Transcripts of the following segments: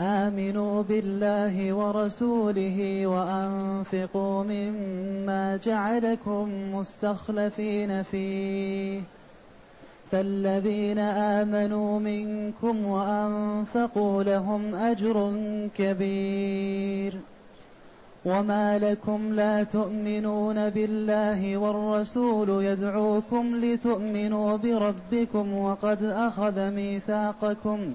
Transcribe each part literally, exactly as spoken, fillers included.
آمنوا بالله ورسوله وأنفقوا مما جعلكم مستخلفين فيه، فالذين آمنوا منكم وأنفقوا لهم أجر كبير. وما لكم لا تؤمنون بالله والرسول يدعوكم لتؤمنوا بربكم وقد أخذ ميثاقكم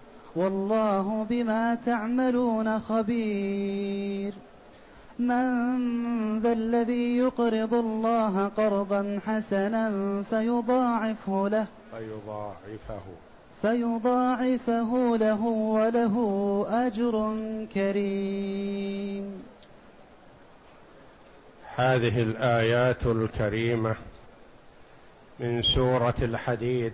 والله بما تعملون خبير. من ذا الذي يقرض الله قرضا حسنا فيضاعفه له فيضاعفه, فيضاعفه له وله أجر كريم. هذه الآيات الكريمة من سورة الحديد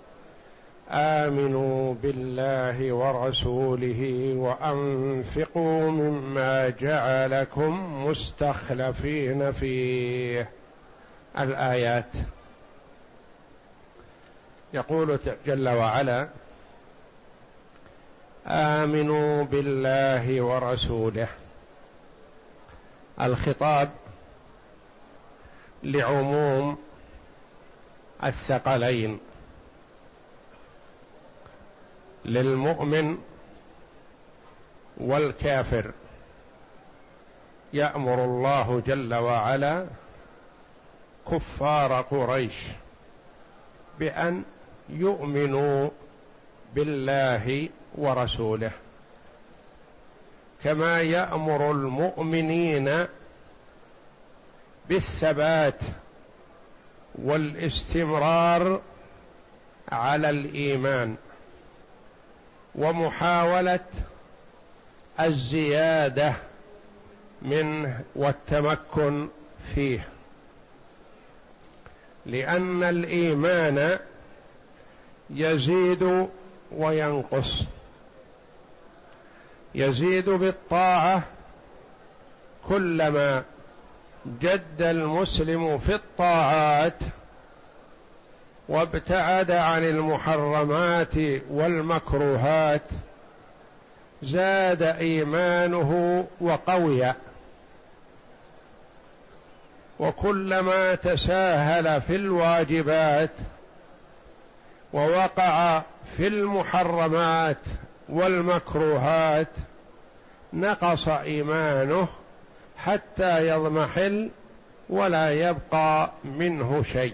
آمنوا بالله ورسوله وأنفقوا مما جعلكم مستخلفين فيه. الآيات. يقول جل وعلا: آمنوا بالله ورسوله. الخطاب لعموم الثقلين، للمؤمن والكافر. يأمر الله جل وعلا كفار قريش بأن يؤمنوا بالله ورسوله، كما يأمر المؤمنين بالثبات والاستمرار على الإيمان ومحاولة الزيادة منه والتمكن فيه، لأن الإيمان يزيد وينقص، يزيد بالطاعة كلما جد المسلم في الطاعات وابتعد عن المحرمات والمكروهات، زاد إيمانه وقوي، وكلما تساهل في الواجبات ووقع في المحرمات والمكروهات نقص إيمانه حتى يضمحل ولا يبقى منه شيء.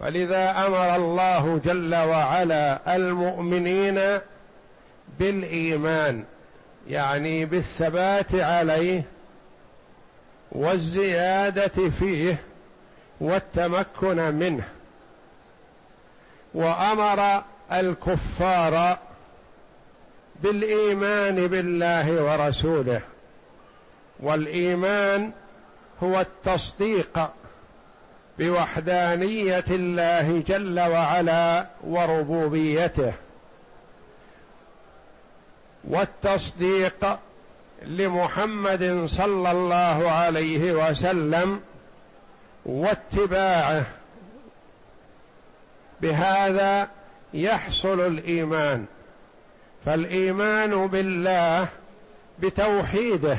فلذا أمر الله جل وعلا المؤمنين بالإيمان، يعني بالثبات عليه والزيادة فيه والتمكن منه، وأمر الكفار بالإيمان بالله ورسوله. والإيمان هو التصديق بوحدانية الله جل وعلا وربوبيته، والتصديق لمحمد صلى الله عليه وسلم واتباعه، بهذا يحصل الإيمان. فالإيمان بالله بتوحيده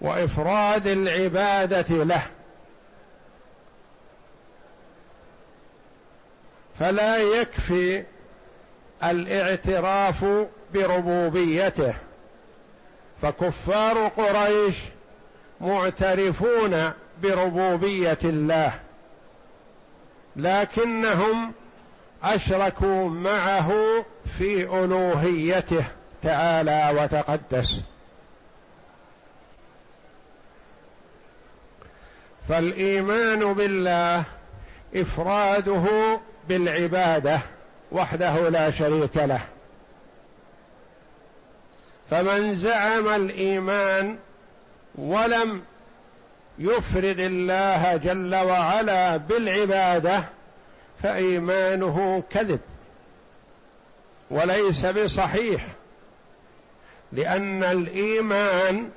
وإفراد العبادة له، فلا يكفي الاعتراف بربوبيته، فكفار قريش معترفون بربوبية الله، لكنهم أشركوا معه في ألوهيته تعالى وتقدس. فالإيمان بالله إفراده بالعبادة وحده لا شريك له. فمن زعم الإيمان ولم يفرد الله جل وعلا بالعبادة فإيمانه كذب وليس بصحيح، لأن الإيمان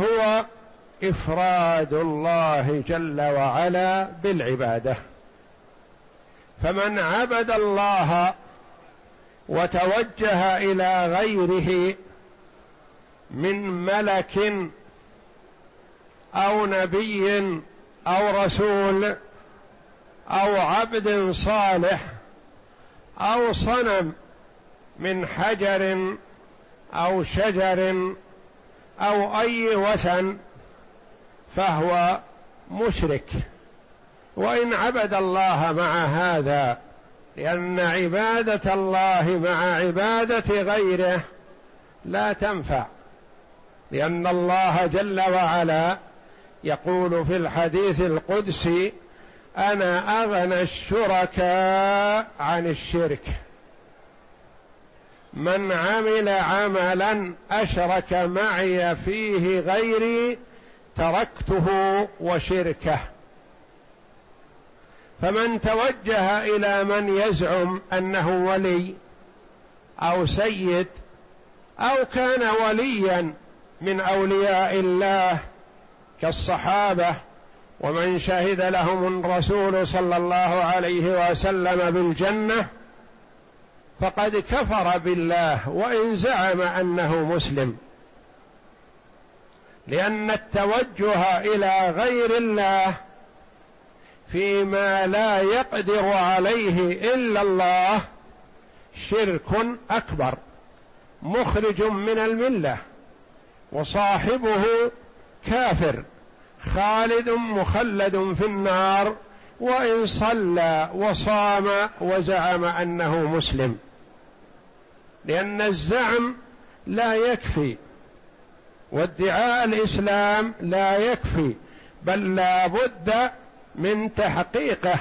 هو إفراد الله جل وعلا بالعبادة. فمن عبد الله وتوجه إلى غيره من ملك أو نبي أو رسول أو عبد صالح أو صنم من حجر أو شجر أو أي وثن فهو مشرك، وإن عبد الله مع هذا، لأن عبادة الله مع عبادة غيره لا تنفع، لأن الله جل وعلا يقول في الحديث القدسي: أنا أغنى الشركاء عن الشرك، من عمل عملا أشرك معي فيه غيري تركته وشركه. فمن توجه إلى من يزعم أنه ولي أو سيد أو كان وليا من أولياء الله كالصحابة ومن شهد لهم الرسول صلى الله عليه وسلم بالجنة فقد كفر بالله وإن زعم أنه مسلم، لأن التوجه إلى غير الله فيما لا يقدر عليه إلا الله شرك أكبر مخرج من الملة، وصاحبه كافر خالد مخلد في النار وإن صلى وصام وزعم أنه مسلم، لأن الزعم لا يكفي وادعاء الإسلام لا يكفي، بل لا بد من تحقيقه.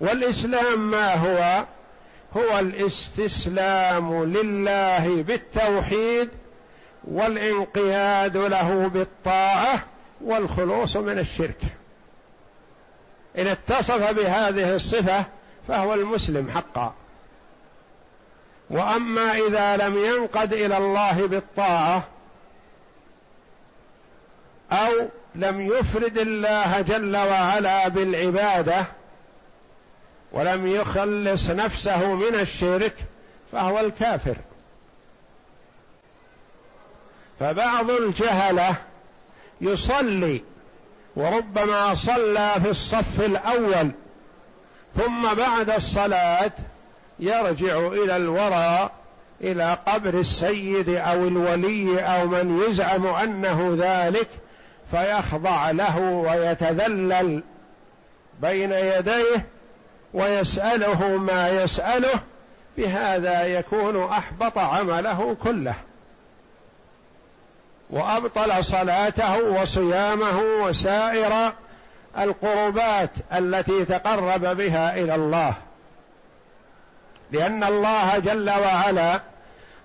والإسلام ما هو؟ هو الاستسلام لله بالتوحيد والانقياد له بالطاعة والخلوص من الشرك. إن اتصف بهذه الصفة فهو المسلم حقا. وأما إذا لم ينقد إلى الله بالطاعة أو لم يفرد الله جل وعلا بالعبادة ولم يخلص نفسه من الشرك فهو الكافر. فبعض الجهلة يصلي وربما صلى في الصف الأول ثم بعد الصلاة يرجع إلى الوراء إلى قبر السيد أو الولي أو من يزعم أنه ذلك فيخضع له ويتذلل بين يديه ويسأله ما يسأله، بهذا يكون أحبط عمله كله وأبطل صلاته وصيامه وسائر القربات التي تقرب بها إلى الله، لأن الله جل وعلا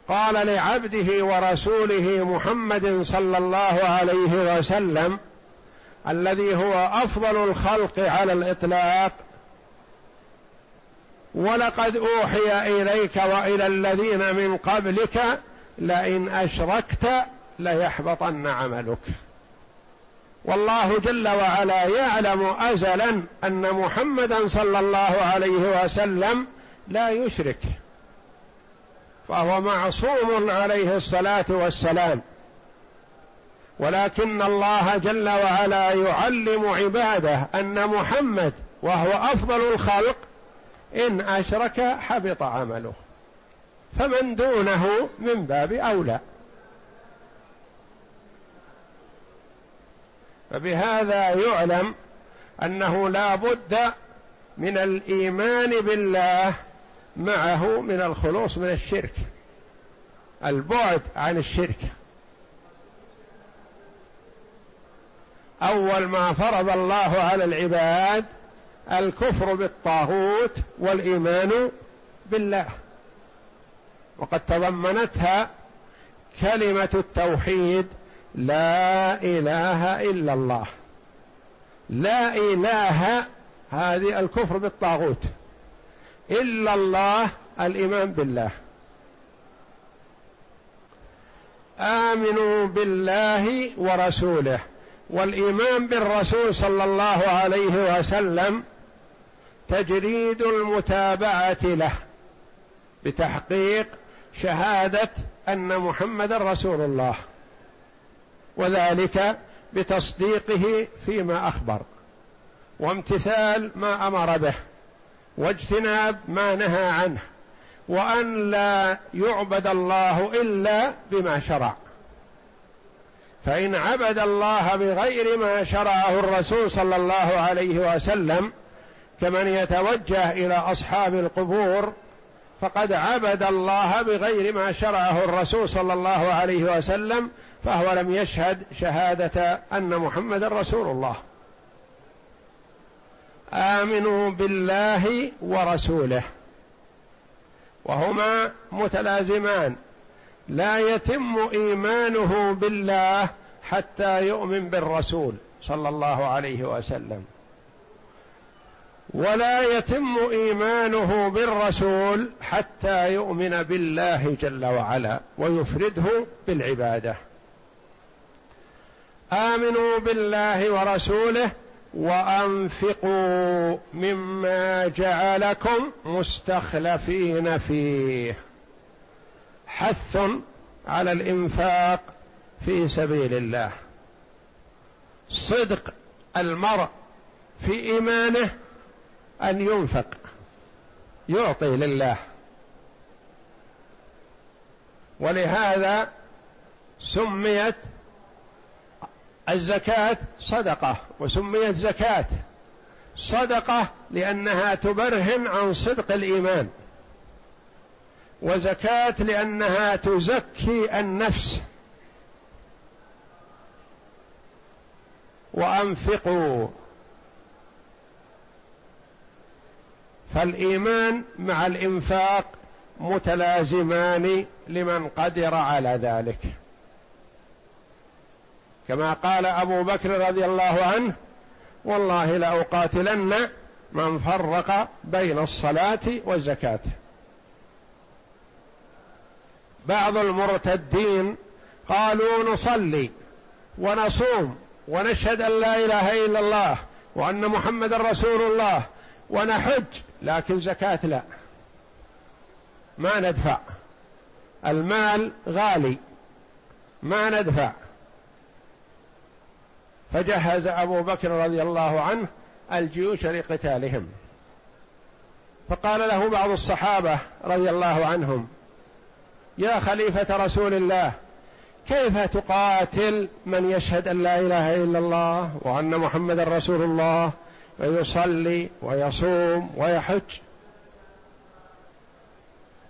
قال لعبده ورسوله محمد صلى الله عليه وسلم الذي هو أفضل الخلق على الإطلاق: ولقد أوحي إليك وإلى الذين من قبلك لئن أشركت ليحبطن عملك. والله جل وعلا يعلم أزلا أن محمدا صلى الله عليه وسلم لا يشرك، فهو معصوم عليه الصلاة والسلام، ولكن الله جل وعلا يعلم عباده أن محمد وهو أفضل الخلق إن أشرك حبط عمله، فمن دونه من باب أولى. فبهذا يعلم أنه لا بد من الإيمان بالله معه من الخلوص من الشرك، البعد عن الشرك. أول ما فرض الله على العباد الكفر بالطاغوت والإيمان بالله، وقد تضمنتها كلمة التوحيد: لا إله إلا الله. لا إله هذه الكفر بالطاغوت، إلا الله الإيمان بالله. آمنوا بالله ورسوله، والإيمان بالرسول صلى الله عليه وسلم تجريد المتابعة له بتحقيق شهادة أن محمد رسول الله، وذلك بتصديقه فيما أخبر وامتثال ما أمر به واجتناب ما نهى عنه، وأن لا يعبد الله إلا بما شرع، فإن عبد الله بغير ما شرعه الرسول صلى الله عليه وسلم كمن يتوجه إلى أصحاب القبور فقد عبد الله بغير ما شرعه الرسول صلى الله عليه وسلم، فهو لم يشهد شهادة أن محمد رسول الله. آمنوا بالله ورسوله، وهما متلازمان، لا يتم إيمانه بالله حتى يؤمن بالرسول صلى الله عليه وسلم، ولا يتم إيمانه بالرسول حتى يؤمن بالله جل وعلا ويفرده بالعبادة. آمنوا بالله ورسوله وأنفقوا مما جعلكم مستخلفين فيه، حث على الإنفاق في سبيل الله. صدق المرء في إيمانه أن ينفق، يعطي لله، ولهذا سميت الزكاة صدقة وسميت زكاة صدقة لأنها تبرهن عن صدق الإيمان، وزكاة لأنها تزكي النفس. وأنفقوا، فالإيمان مع الإنفاق متلازمان لمن قدر على ذلك، كما قال أبو بكر رضي الله عنه: والله لأقاتلن من فرق بين الصلاة والزكاة. بعض المرتدين قالوا نصلي ونصوم ونشهد أن لا إله إلا الله وأن محمد رسول الله ونحج، لكن زكاة لا، ما ندفع، المال غالي ما ندفع. فجهز أبو بكر رضي الله عنه الجيوش لقتالهم، فقال له بعض الصحابة رضي الله عنهم: يا خليفة رسول الله، كيف تقاتل من يشهد أن لا إله إلا الله وأن محمد رسول الله ويصلي ويصوم ويحج؟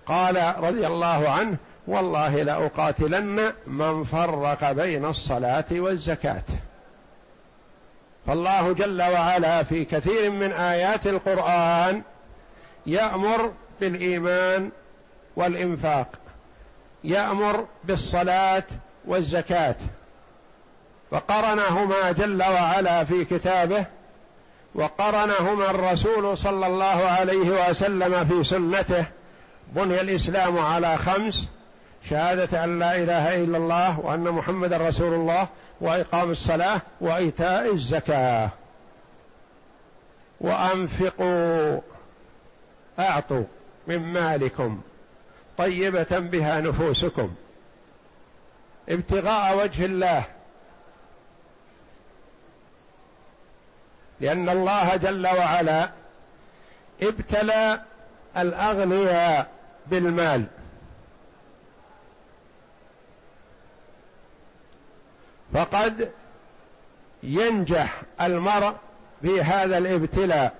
قال رضي الله عنه: والله لأقاتلن من فرق بين الصلاة والزكاة. فالله جل وعلا في كثير من آيات القرآن يأمر بالإيمان والإنفاق، يأمر بالصلاة والزكاة، وقرنهما جل وعلا في كتابه، وقرنهما الرسول صلى الله عليه وسلم في سنته. بني الإسلام على خمس: شهادة أن لا إله إلا الله وأن محمد رسول الله، وإقام الصلاة، وإيتاء الزكاة، وأنفقوا، أعطوا من مالكم طيبة بها نفوسكم ابتغاء وجه الله، لأن الله جل وعلا ابتلى الأغنياء بالمال، فقد ينجح المرء في هذا الابتلاء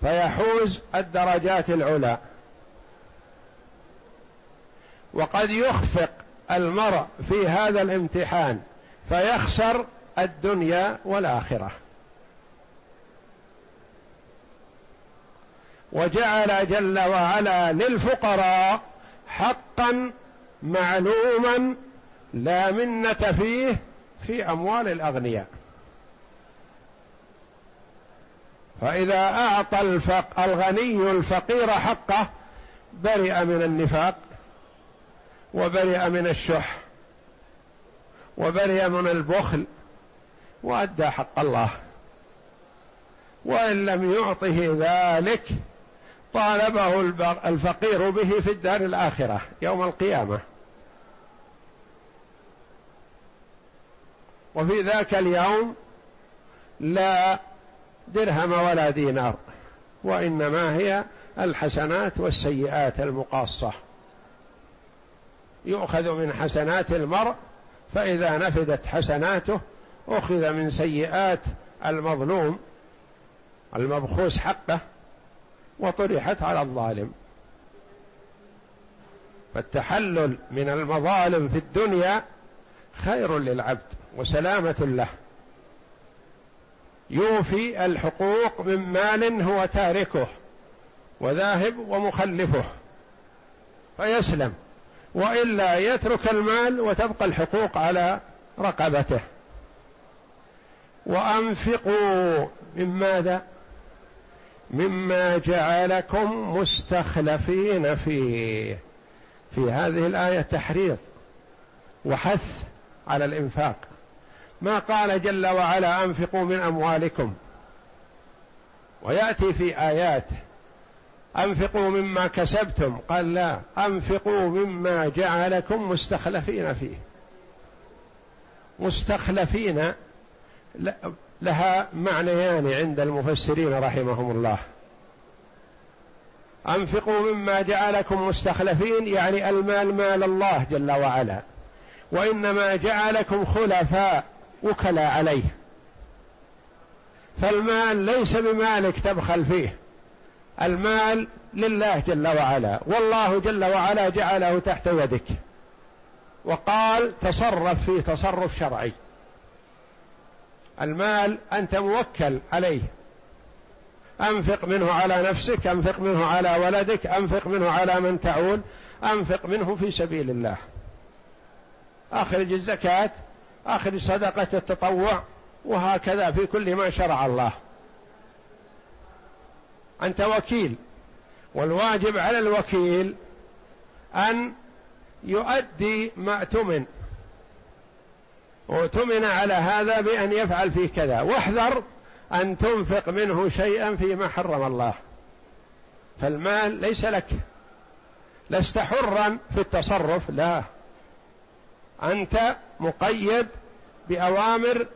فيحوز الدرجات العلى، وقد يخفق المرء في هذا الامتحان فيخسر الدنيا والآخرة. وجعل جل وعلا للفقراء حقا معلوما لا منة فيه في أموال الأغنياء، فإذا أعطى الفق الغني الفقير حقه برئ من النفاق، وبرئ من الشح، وبرئ من البخل، وأدى حق الله. وإن لم يعطه ذلك طالبه الفقير به في الدار الآخرة يوم القيامة، وفي ذاك اليوم لا درهم ولا دينار، وإنما هي الحسنات والسيئات المقاصة، يؤخذ من حسنات المرء، فإذا نفدت حسناته أخذ من سيئات المظلوم المبخوس حقه وطرحت على الظالم. فالتحلل من المظالم في الدنيا خير للعبد وسلامة له، يوفي الحقوق من مال هو تاركه وذاهب ومخلفه فيسلم، وإلا يترك المال وتبقى الحقوق على رقبته. وأنفقوا من ماذا؟ مما جعلكم مستخلفين فيه. في هذه الآية تحريض وحث على الإنفاق، ما قال جل وعلا أنفقوا من أموالكم، ويأتي في آيات أنفقوا مما كسبتم، قال لا، أنفقوا مما جعلكم مستخلفين فيه. مستخلفين لها معنيان عند المفسرين رحمهم الله: أنفقوا مما جعلكم مستخلفين، يعني المال مال الله جل وعلا، وإنما جعلكم خلفاء وكلاء عليه، فالمال ليس بمالك تبخل فيه، المال لله جل وعلا، والله جل وعلا جعله تحت يدك وقال تصرف فيه تصرف شرعي. المال أنت موكل عليه، أنفق منه على نفسك، أنفق منه على ولدك، أنفق منه على من تعول، أنفق منه في سبيل الله، أخرج الزكاة، أخرج صدقة التطوع، وهكذا في كل ما شرع الله، أنت وكيل. والواجب على الوكيل أن يؤدي ما اؤتمن، اؤتمن على هذا بأن يفعل فيه كذا، واحذر أن تنفق منه شيئا فيما حرم الله. فالمال ليس لك، لست حرا في التصرف، لا، أنت مقيد بأوامر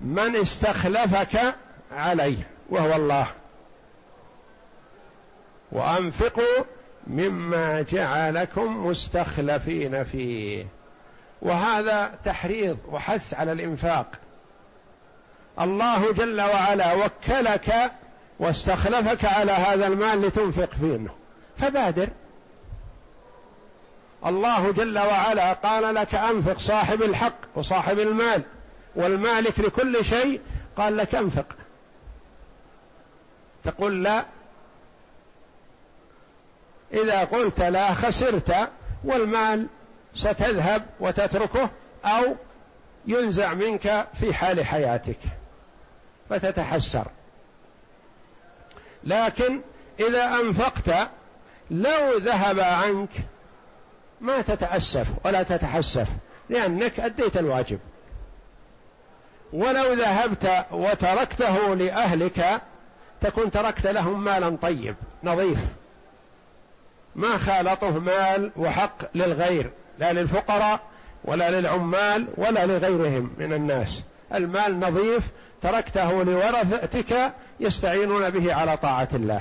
من استخلفك عليه وهو الله. وأنفقوا مما جعلكم مستخلفين فيه. وهذا تحريض وحث على الإنفاق. الله جل وعلا وكلك واستخلفك على هذا المال لتنفق فيه، فبادر. الله جل وعلا قال لك أنفق، صاحب الحق وصاحب المال والمالك لكل شيء قال لك أنفق، تقول لا. إذا قلت لا خسرت، والمال ستذهب وتتركه أو ينزع منك في حال حياتك فتتحسر. لكن إذا أنفقت لو ذهب عنك ما تتأسف ولا تتحسف، لأنك أديت الواجب. ولو ذهبت وتركته لأهلك تكون تركت لهم مالا طيب نظيف ما خالطه مال وحق للغير، لا للفقراء ولا للعمال ولا لغيرهم من الناس. المال نظيف تركته لورثتك يستعينون به على طاعة الله.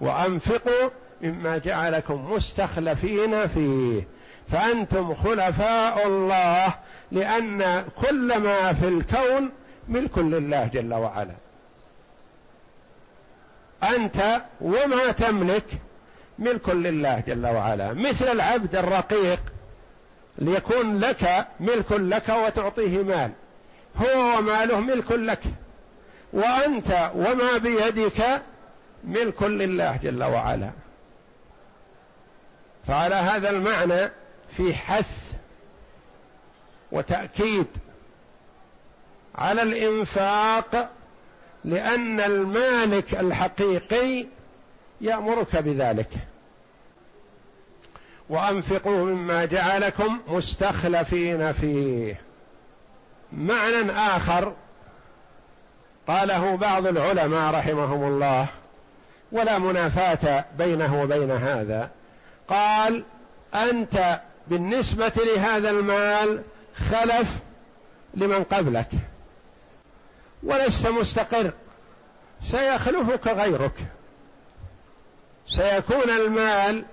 وأنفقوا مما جعلكم مستخلفين فيه فأنتم خلفاء الله، لأن كل ما في الكون ملك لله جل وعلا. أنت وما تملك ملك لله جل وعلا، مثل العبد الرقيق ليكون لك ملك لك وتعطيه مال، هو وماله ملك لك، وأنت وما بيدك ملك لله جل وعلا. فعلى هذا المعنى في حث وتأكيد على الإنفاق، لأن المالك الحقيقي يأمرك بذلك. وأنفقوا مما جعلكم مستخلفين فيه. معنى آخر قاله بعض العلماء رحمهم الله، ولا منافاة بينه وبين هذا، قال أنت بالنسبة لهذا المال خلف لمن قبلك، ولست مستقر، سيخلفك غيرك، سيكون المال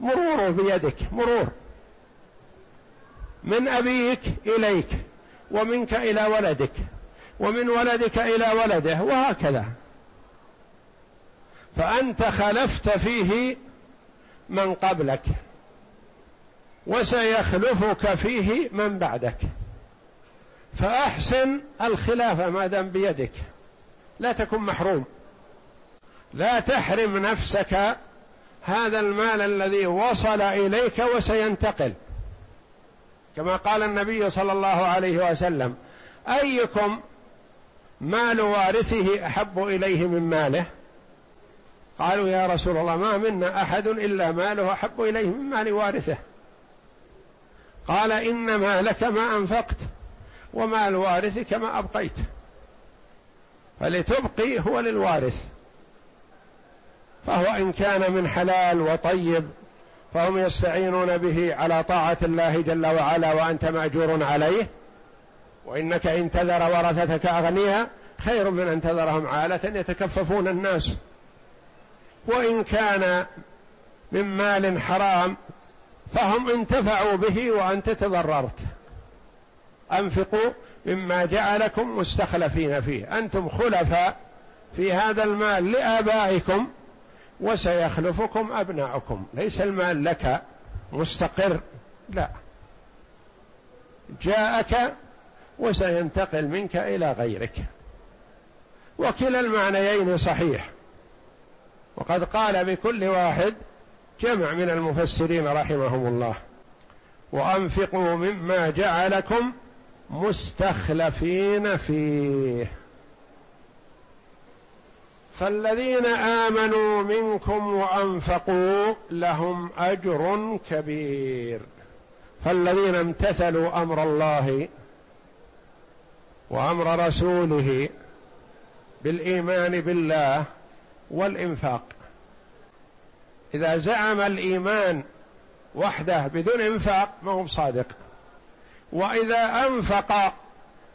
مروره بيدك، مرور من أبيك إليك، ومنك إلى ولدك، ومن ولدك إلى ولده، وهكذا. فأنت خلفت فيه من قبلك، وسيخلفك فيه من بعدك، فأحسن الخلافة ما دام بيدك، لا تكن محروم، لا تحرم نفسك هذا المال الذي وصل إليك وسينتقل. كما قال النبي صلى الله عليه وسلم: أيكم مال وارثه أحب إليه من ماله؟ قالوا يا رسول الله ما منا أحد إلا ماله أحب إليه من مال وارثه. قال إنما لك ما أنفقت وما الوارث ما أبقيت، فلتبقي هو للوارث. فهو إن كان من حلال وطيب فهم يستعينون به على طاعة الله جل وعلا، وأنت مأجور عليه، وإنك إن تذر ورثتك أغنياء خير من أن تذرهم عالة يتكففون الناس. وإن كان من مال حرام فهم انتفعوا به وأنت تضررت. أنفقوا مما جعلكم مستخلفين فيه، أنتم خلفاء في هذا المال لآبائكم، وسيخلفكم أبناؤكم. ليس المال لك مستقر، لا، جاءك وسينتقل منك إلى غيرك. وكلا المعنيين صحيح، وقد قال بكل واحد جمع من المفسرين رحمهم الله. وأنفقوا مما جعلكم مستخلفين فيه، فالذين آمنوا منكم وأنفقوا لهم أجر كبير. فالذين امتثلوا أمر الله وأمر رسوله بالإيمان بالله والإنفاق. إذا زعم الإيمان وحده بدون إنفاق ما هو صادق، وإذا أنفق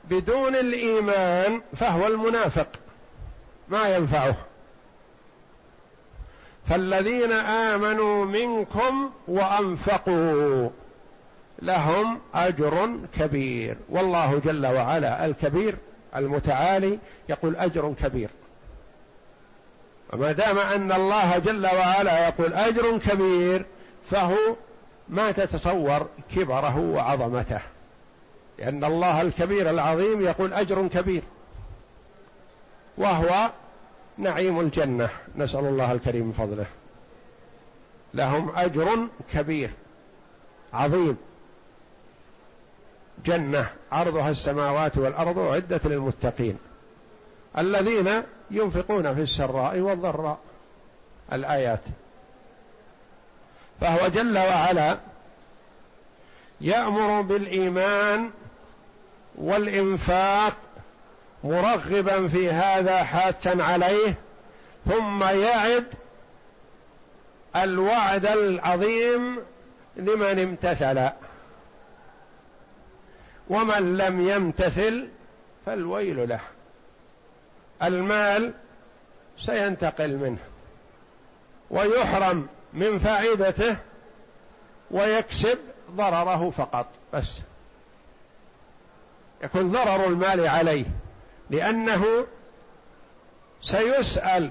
بدون الإيمان فهو المنافق ما ينفعه. فالذين آمنوا منكم وأنفقوا لهم أجر كبير. والله جل وعلا الكبير المتعالي يقول أجر كبير، وما دام أن الله جل وعلا يقول أجر كبير فهو ما تتصور كبره وعظمته، لأن الله الكبير العظيم يقول أجر كبير وهو نعيم الجنة، نسأل الله الكريم من فضله. لهم أجر كبير عظيم، جنة عرضها السماوات والأرض أعدت للمتقين الذين ينفقون في السراء والضراء الآيات. فهو جل وعلا يأمر بالإيمان والإنفاق مرغبا في هذا حاثا عليه، ثم يعد الوعد العظيم لمن امتثل، ومن لم يمتثل فالويل له. المال سينتقل منه ويحرم من فائدته ويكسب ضرره فقط، بس يكون ضرر المال عليه، لأنه سيسأل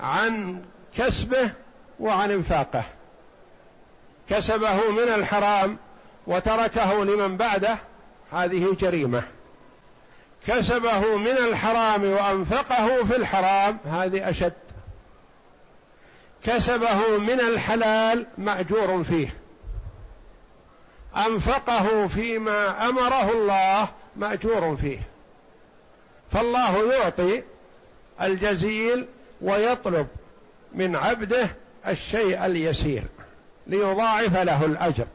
عن كسبه وعن انفاقه، كسبه من الحرام وتركه لمن بعده هذه جريمة، كسبه من الحرام وأنفقه في الحرام هذه أشد، كسبه من الحلال مأجور فيه، أنفقه فيما أمره الله مأجور فيه. فالله يعطي الجزيل ويطلب من عبده الشيء اليسير ليضاعف له الأجر،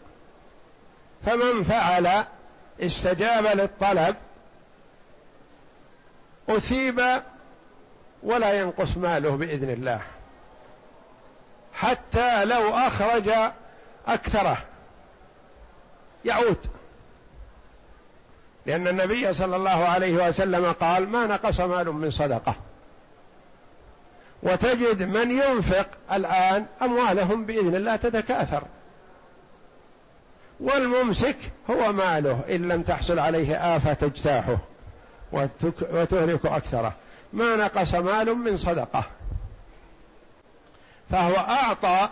فمن فعل استجاب للطلب أثيب ولا ينقص ماله بإذن الله، حتى لو أخرج أكثره يعود، لأن النبي صلى الله عليه وسلم قال ما نقص مال من صدقة. وتجد من ينفق الآن أموالهم بإذن الله تتكاثر، والممسك هو ماله إن لم تحصل عليه آفة تجتاحه وتهلك أكثره، ما نقص مال من صدقة. فهو أعطى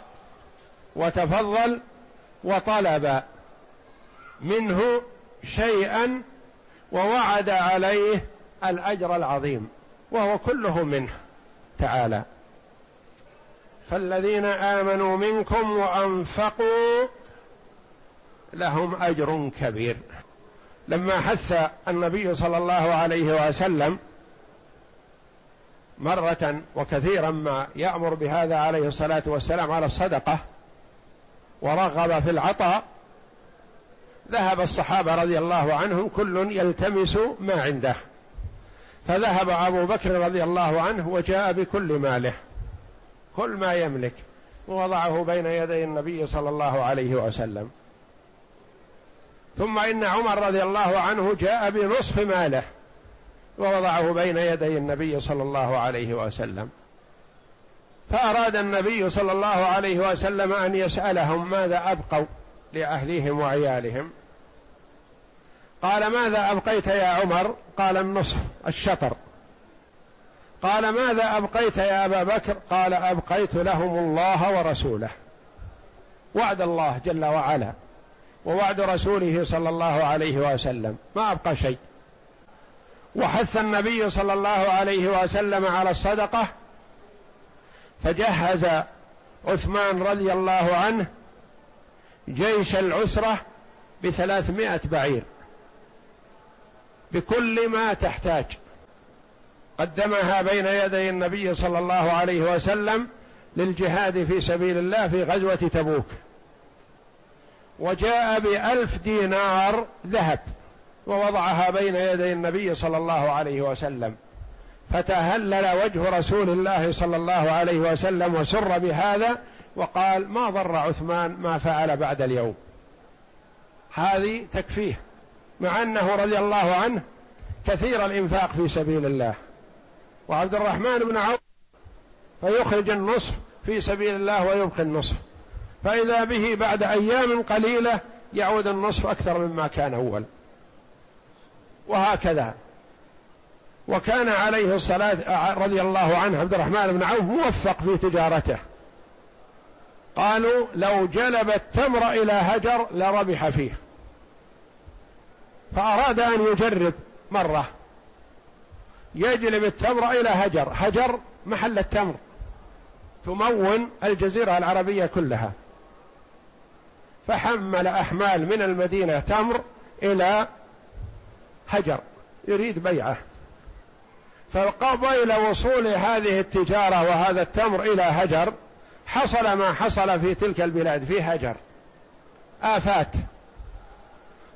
وتفضل وطلب منه شيئا ووعد عليه الأجر العظيم وهو كله منه تعالى. فالذين آمنوا منكم وأنفقوا لهم أجر كبير. لما حث النبي صلى الله عليه وسلم مرة وكثيرا ما يأمر بهذا عليه الصلاة والسلام على الصدقة ورغب في العطاء، ذهب الصحابة رضي الله عنهم كل يلتمس ما عنده، فذهب أبو بكر رضي الله عنه وجاء بكل ماله كل ما يملك ووضعه بين يدي النبي صلى الله عليه وسلم. ثم إن عمر رضي الله عنه جاء بنصف ماله ووضعه بين يدي النبي صلى الله عليه وسلم. فأراد النبي صلى الله عليه وسلم أن يسألهم ماذا أبقوا لأهليهم وعيالهم، قال ماذا أبقيت يا عمر؟ قال النصف الشطر. قال ماذا أبقيت يا أبا بكر؟ قال أبقيت لهم الله ورسوله. وعد الله جل وعلا ووعد رسوله صلى الله عليه وسلم، ما أبقى شيء. وحث النبي صلى الله عليه وسلم على الصدقة، فجهز عثمان رضي الله عنه جيش العسرة بثلاثمائة بعير بكل ما تحتاج، قدمها بين يدي النبي صلى الله عليه وسلم للجهاد في سبيل الله في غزوة تبوك، وجاء بألف دينار ذهب ووضعها بين يدي النبي صلى الله عليه وسلم، فتهلل وجه رسول الله صلى الله عليه وسلم وسر بهذا، وقال ما ضر عثمان ما فعل بعد اليوم، هذه تكفيه، مع أنه رضي الله عنه كثير الإنفاق في سبيل الله. وعبد الرحمن بن عوف فيخرج النصف في سبيل الله ويبقي النصف، فإذا به بعد أيام قليلة يعود النصف أكثر مما كان أول. وهكذا. وكان عليه الصلاة رضي الله عنه عبد الرحمن بن عوف موفق في تجارته، قالوا لو جلب التمر إلى هجر لربح فيه، فأراد أن يجرب مرة يجلب التمر إلى هجر. هجر محل التمر، تمون الجزيرة العربية كلها، فحمل أحمال من المدينة تمر إلى هجر يريد بيعه، فقبل وصول هذه التجارة وهذا التمر إلى هجر حصل ما حصل في تلك البلاد، في هجر آفات،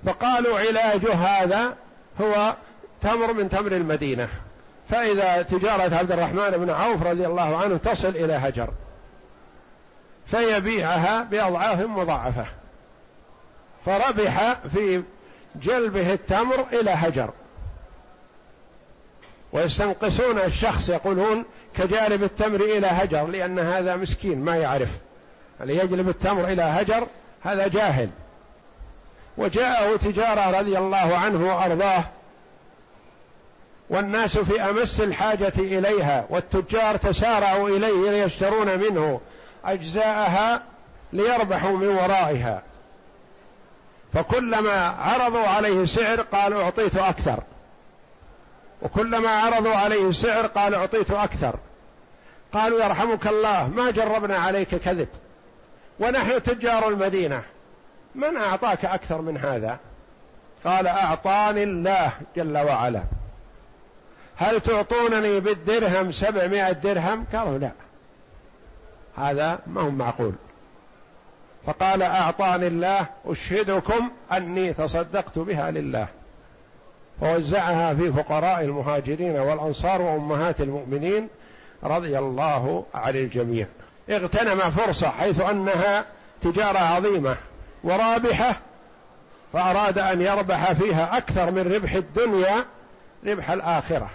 فقالوا علاج هذا هو تمر من تمر المدينة، فإذا تجارة عبد الرحمن بن عوف رضي الله عنه تصل إلى هجر فيبيعها بأضعاف مضاعفة، فربح في جلبه التمر إلى هجر. ويستنقصون الشخص يقولون كجالب التمر إلى هجر، لأن هذا مسكين ما يعرف، اللي يجلب التمر إلى هجر هذا جاهل. وجاءه تجارة رضي الله عنه وأرضاه والناس في أمس الحاجة إليها، والتجار تسارعوا إليه ليشترون منه أجزاءها ليربحوا من ورائها، فكلما عرضوا عليه سعر قالوا أعطيت أكثر، وكلما عرضوا عليه سعر قال أعطيت أكثر. قالوا يرحمك الله ما جربنا عليك كذب، ونحن تجار المدينة، من أعطاك أكثر من هذا؟ قال أعطاني الله جل وعلا. هل تعطونني بالدرهم سبعمائة درهم؟ قالوا لا، هذا ما هو معقول. فقال أعطاني الله أشهدكم أني تصدقت بها لله، ووزعها في فقراء المهاجرين والأنصار وأمهات المؤمنين رضي الله عن الجميع. اغتنم فرصة حيث أنها تجارة عظيمة ورابحة، فأراد أن يربح فيها أكثر من ربح الدنيا ربح الآخرة.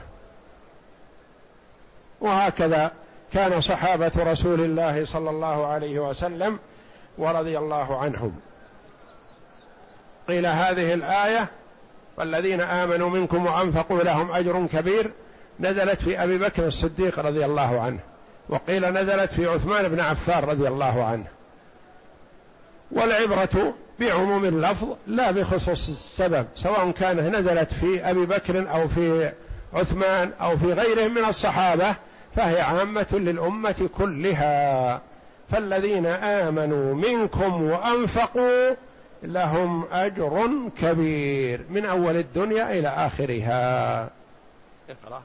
وهكذا كان صحابة رسول الله صلى الله عليه وسلم ورضي الله عنهم. قيل هذه الآية والذين آمنوا منكم وأنفقوا لهم أجر كبير نزلت في أبي بكر الصديق رضي الله عنه، وقيل نزلت في عثمان بن عفان رضي الله عنه. والعبرة بعموم اللفظ لا بخصوص السبب، سواء كانت نزلت في أبي بكر أو في عثمان أو في غيره من الصحابة فهي عامة للأمة كلها. فالذين آمنوا منكم وأنفقوا لهم أجر كبير من أول الدنيا إلى آخرها. اقرأ.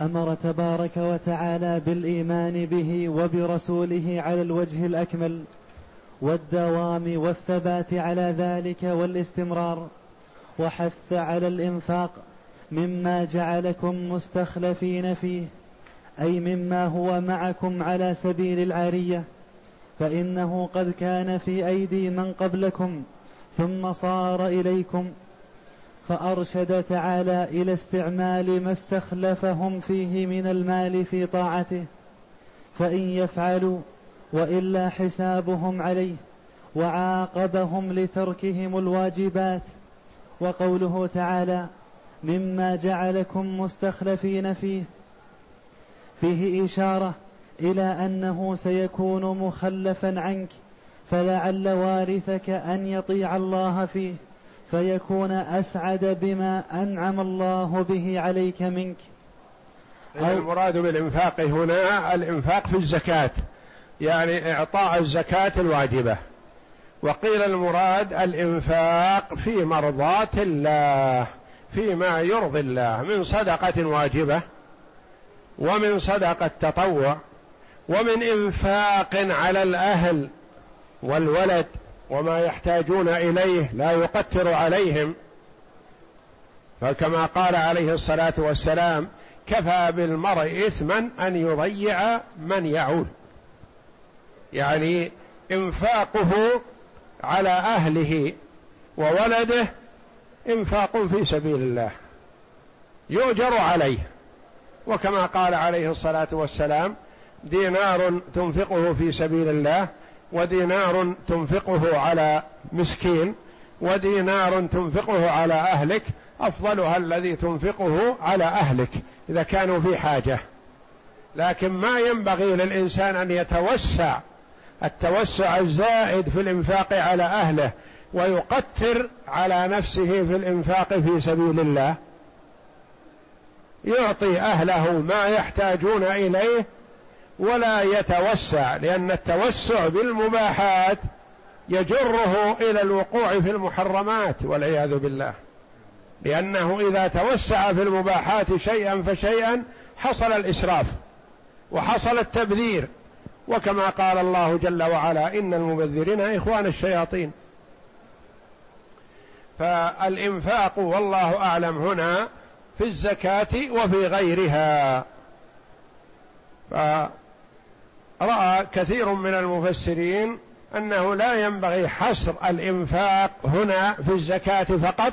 أمر تبارك وتعالى بالإيمان به وبرسوله على الوجه الأكمل والدوام والثبات على ذلك والاستمرار، وحث على الإنفاق مما جعلكم مستخلفين فيه، أي مما هو معكم على سبيل العارية، فإنه قد كان في أيدي من قبلكم ثم صار إليكم. فأرشد تعالى إلى استعمال ما استخلفهم فيه من المال في طاعته، فإن يفعلوا وإلا حسابهم عليه، وعاقبهم لتركهم الواجبات. وقوله تعالى مما جعلكم مستخلفين فيه، فيه إشارة إلى أنه سيكون مخلفا عنك، فلعل وارثك أن يطيع الله فيه فيكون أسعد بما أنعم الله به عليك منك. المراد بالإنفاق هنا الإنفاق في الزكاة، يعني إعطاء الزكاة الواجبة. وقيل المراد الإنفاق في مرضاة الله، فيما يرضي الله من صدقة واجبة ومن صدقة تطوع ومن إنفاق على الأهل والولد وما يحتاجون إليه لا يقتر عليهم، فكما قال عليه الصلاة والسلام كفى بالمرء إثما أن يضيع من يعول، يعني إنفاقه على أهله وولده إنفاق في سبيل الله يؤجر عليه. وكما قال عليه الصلاة والسلام دينار تنفقه في سبيل الله، ودينار تنفقه على مسكين، ودينار تنفقه على أهلك، أفضلها الذي تنفقه على أهلك إذا كانوا في حاجة. لكن ما ينبغي للإنسان أن يتوسع التوسع الزائد في الإنفاق على أهله ويقتر على نفسه في الإنفاق في سبيل الله. يعطي أهله ما يحتاجون إليه ولا يتوسع، لأن التوسع بالمباحات يجره إلى الوقوع في المحرمات والعياذ بالله، لأنه إذا توسع في المباحات شيئا فشيئا حصل الإسراف وحصل التبذير، وكما قال الله جل وعلا: إن المبذرين إخوان الشياطين. فالإنفاق والله أعلم هنا في الزكاة وفي غيرها. فرأى كثير من المفسرين أنه لا ينبغي حصر الإنفاق هنا في الزكاة فقط،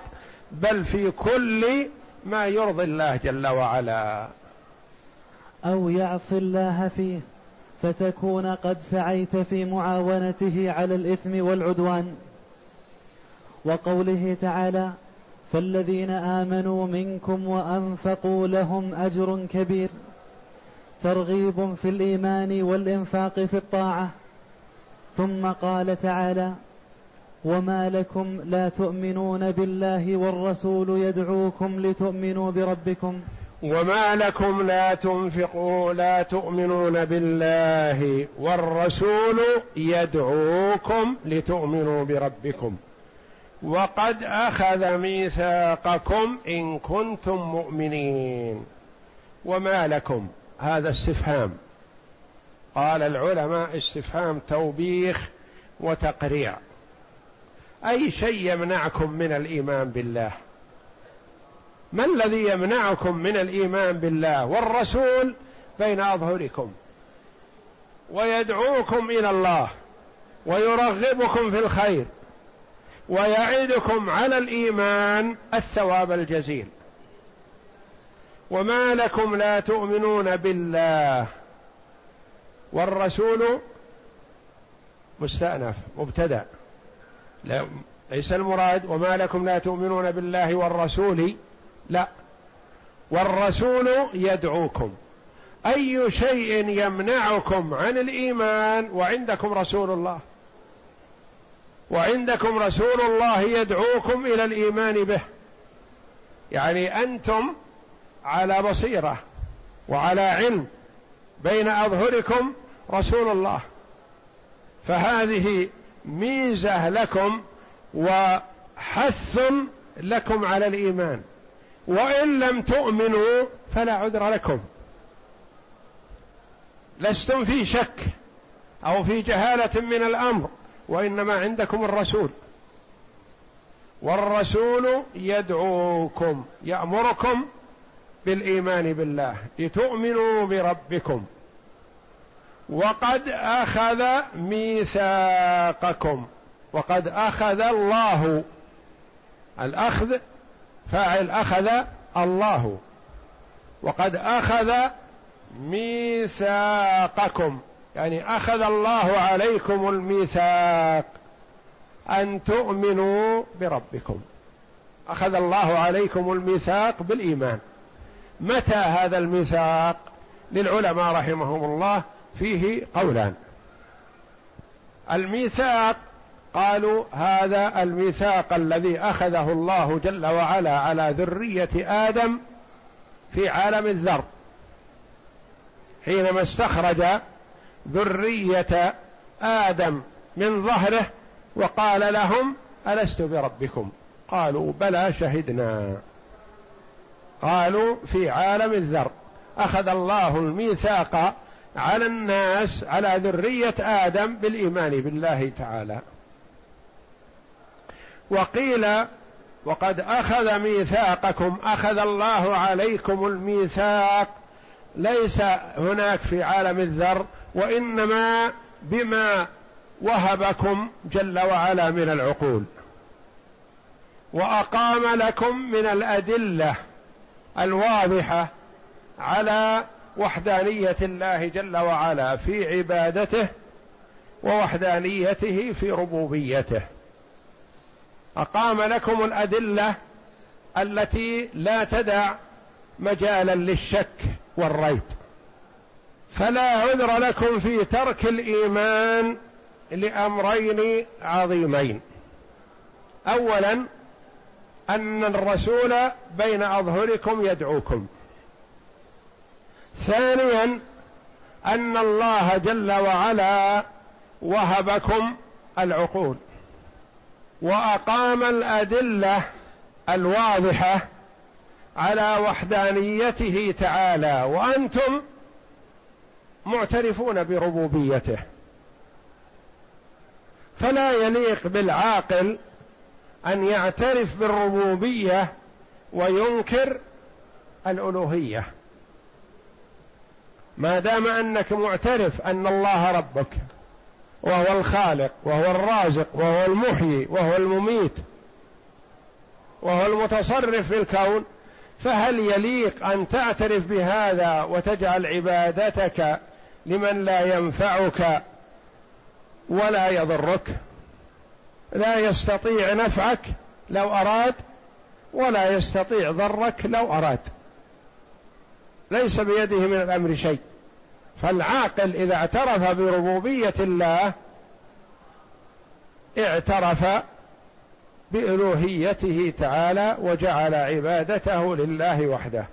بل في كل ما يرضي الله جل وعلا أو يعصي الله فيه، فتكون قد سعيت في معاونته على الإثم والعدوان. وقوله تعالى: فالذين آمنوا منكم وأنفقوا لهم أجر كبير، ترغيب في الإيمان والإنفاق في الطاعة. ثم قال تعالى: وما لكم لا تؤمنون بالله والرسول يدعوكم لتؤمنوا بربكم. وما لكم لا تنفقوا لا تؤمنون بالله والرسول يدعوكم لتؤمنوا بربكم وقد أخذ ميثاقكم إن كنتم مؤمنين. وما لكم، هذا استفهام، قال العلماء استفهام توبيخ وتقريع، أي شيء يمنعكم من الإيمان بالله. ما الذي يمنعكم من الإيمان بالله والرسول بين أظهركم ويدعوكم إلى الله ويرغبكم في الخير ويعيدكم على الإيمان الثواب الجزيل؟ وما لكم لا تؤمنون بالله والرسول مستأنف مبتدأ، ليس المراد وما لكم لا تؤمنون بالله والرسول، لا، والرسول يدعوكم. أي شيء يمنعكم عن الإيمان وعندكم رسول الله، وعندكم رسول الله يدعوكم إلى الإيمان به، يعني أنتم على بصيرة وعلى علم، بين أظهركم رسول الله، فهذه ميزة لكم وحث لكم على الإيمان. وإن لم تؤمنوا فلا عذر لكم، لستم في شك أو في جهالة من الأمر، وإنما عندكم الرسول. والرسول يدعوكم، يأمركم بالإيمان بالله لتؤمنوا بربكم وقد أخذ ميثاقكم. وقد أخذ الله، الأخذ فاعل أخذ الله، وقد أخذ ميثاقكم يعني أخذ الله عليكم الميثاق أن تؤمنوا بربكم. أخذ الله عليكم الميثاق بالإيمان. متى هذا الميثاق؟ للعلماء رحمهم الله فيه قولان. الميثاق قالوا هذا الميثاق الذي أخذه الله جل وعلا على ذرية آدم في عالم الذر، حينما استخرج ذرية آدم من ظهره وقال لهم: ألست بربكم؟ قالوا: بلى شهدنا. قالوا: في عالم الذر أخذ الله الميثاق على الناس، على ذرية آدم، بالإيمان بالله تعالى. وقيل: وقد أخذ ميثاقكم، أخذ الله عليكم الميثاق ليس هناك في عالم الذر، وإنما بما وهبكم جل وعلا من العقول، وأقام لكم من الأدلة الواضحة على وحدانية الله جل وعلا في عبادته ووحدانيته في ربوبيته. أقام لكم الأدلة التي لا تدع مجالا للشك والريب، فلا عذر لكم في ترك الإيمان لأمرين عظيمين. أولا، أن الرسول بين أظهركم يدعوكم. ثانيا، أن الله جل وعلا وهبكم العقول وأقام الأدلة الواضحة على وحدانيته تعالى وأنتم معترفون بربوبيته، فلا يليق بالعاقل أن يعترف بالربوبية وينكر الألوهية. ما دام أنك معترف أن الله ربك وهو الخالق وهو الرازق وهو المحيي وهو المميت وهو المتصرف في الكون، فهل يليق أن تعترف بهذا وتجعل عبادتك لمن لا ينفعك ولا يضرك، لا يستطيع نفعك لو أراد ولا يستطيع ضرك لو أراد، ليس بيده من الأمر شيء. فالعاقل إذا اعترف بربوبية الله اعترف بألوهيته تعالى وجعل عبادته لله وحده.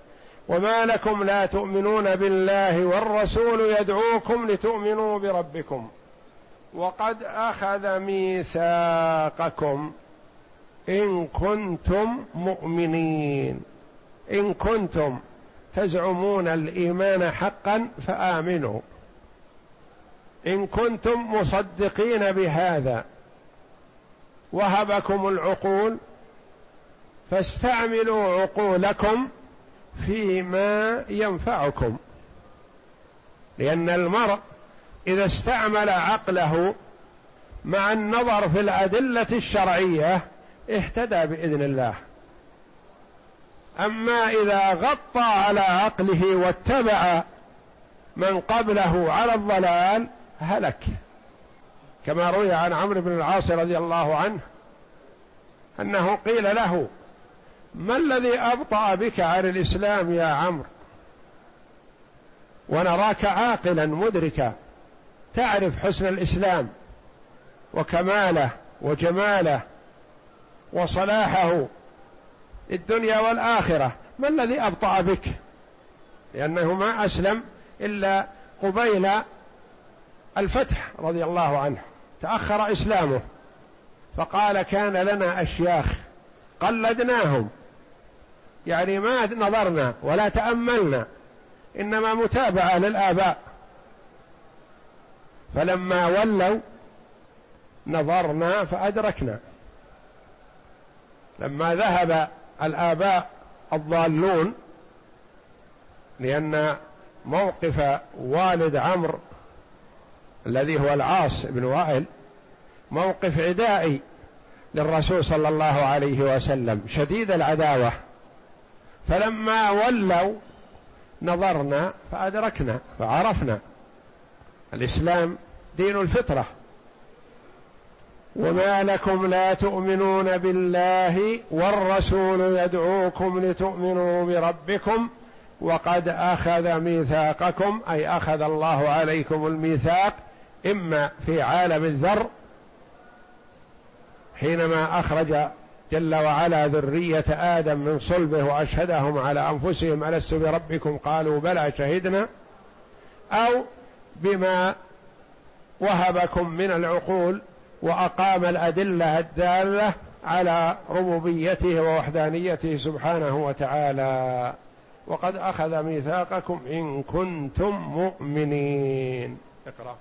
وما لكم لا تؤمنون بالله والرسول يدعوكم لتؤمنوا بربكم وقد أخذ ميثاقكم إن كنتم مؤمنين. إن كنتم تزعمون الإيمان حقا فآمنوا، إن كنتم مصدقين بهذا. وهبكم العقول فاستعملوا عقولكم فيما ينفعكم، لأن المرء إذا استعمل عقله مع النظر في الأدلة الشرعية اهتدى بإذن الله، أما إذا غطى على عقله واتبع من قبله على الضلال هلك، كما روي عن عمرو بن العاص رضي الله عنه أنه قيل له: ما الذي أبطأ بك عن الإسلام يا عمرو ونراك عاقلا مدركا تعرف حسن الإسلام وكماله وجماله وصلاحه الدنيا والآخرة، ما الذي أبطأ بك؟ لأنه ما أسلم إلا قبيل الفتح رضي الله عنه، تأخر إسلامه، فقال: كان لنا أشياخ قلدناهم، يعني ما نظرنا ولا تأملنا، إنما متابعة للآباء، فلما ولوا نظرنا فأدركنا. لما ذهب الآباء الضالون، لأن موقف والد عمرو الذي هو العاص بن وائل موقف عدائي للرسول صلى الله عليه وسلم شديد العداوة، فلما ولوا نظرنا فأدركنا فعرفنا الإسلام دين الفطرة. وما لكم لا تؤمنون بالله والرسول يدعوكم لتؤمنوا بربكم وقد أخذ ميثاقكم، أي أخذ الله عليكم الميثاق، إما في عالم الذر حينما أخرج جل وعلا ذرية آدم من صلبه وأشهدهم على أنفسهم ألست بربكم قالوا بلى شهدنا، أو بما وهبكم من العقول وأقام الأدلة الدالة على ربوبيته ووحدانيته سبحانه وتعالى. وقد أخذ ميثاقكم إن كنتم مؤمنين. اقرأ.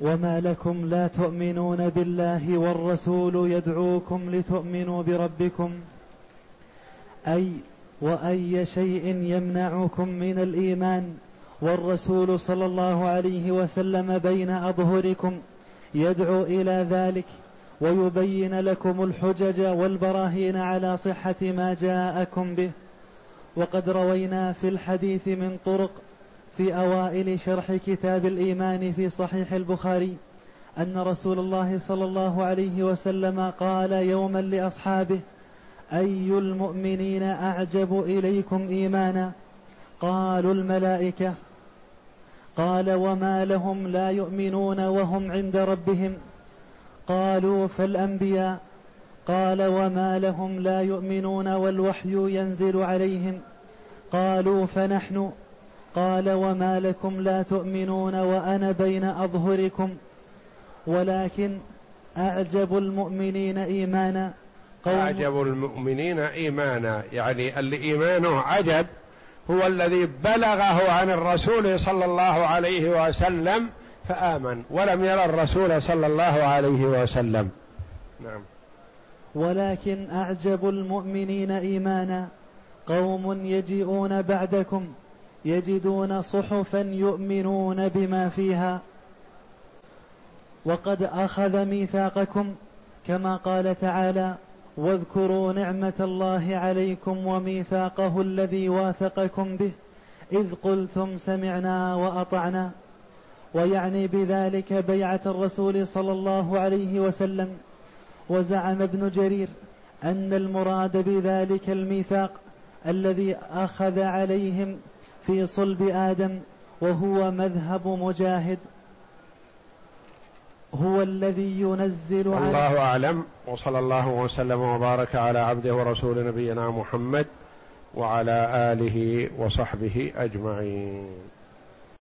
وما لكم لا تؤمنون بالله والرسول يدعوكم لتؤمنوا بربكم، أي وأي شيء يمنعكم من الإيمان والرسول صلى الله عليه وسلم بين أظهركم يدعو إلى ذلك ويبين لكم الحجج والبراهين على صحة ما جاءكم به. وقد روينا في الحديث من طرق في أوائل شرح كتاب الإيمان في صحيح البخاري أن رسول الله صلى الله عليه وسلم قال يوما لأصحابه: أي المؤمنين أعجب إليكم إيمانا؟ قالوا: الملائكة. قال: وما لهم لا يؤمنون وهم عند ربهم؟ قالوا: فالأنبياء. قال: وما لهم لا يؤمنون والوحي ينزل عليهم؟ قالوا: فنحن. قال: وما لكم لا تؤمنون وأنا بين أظهركم، ولكن أعجب المؤمنين إيمانا. أعجب المؤمنين إيمانا، يعني اللي إيمانه عجب هو الذي بلغه عن الرسول صلى الله عليه وسلم فآمن ولم يرى الرسول صلى الله عليه وسلم. نعم. ولكن أعجب المؤمنين إيمانا قوم يجيئون بعدكم يجدون صحفا يؤمنون بما فيها، وقد أخذ ميثاقكم، كما قال تعالى: واذكروا نعمة الله عليكم وميثاقه الذي واثقكم به إذ قلتم سمعنا وأطعنا. ويعني بذلك بيعة الرسول صلى الله عليه وسلم. وزعم ابن جرير أن المراد بذلك الميثاق الذي أخذ عليهم في صلب آدم، وهو مذهب مجاهد، هو الذي ينزل عليه. الله أعلم، وصلى الله وسلم وبارك على عبده ورسول نبينا محمد وعلى آله وصحبه أجمعين.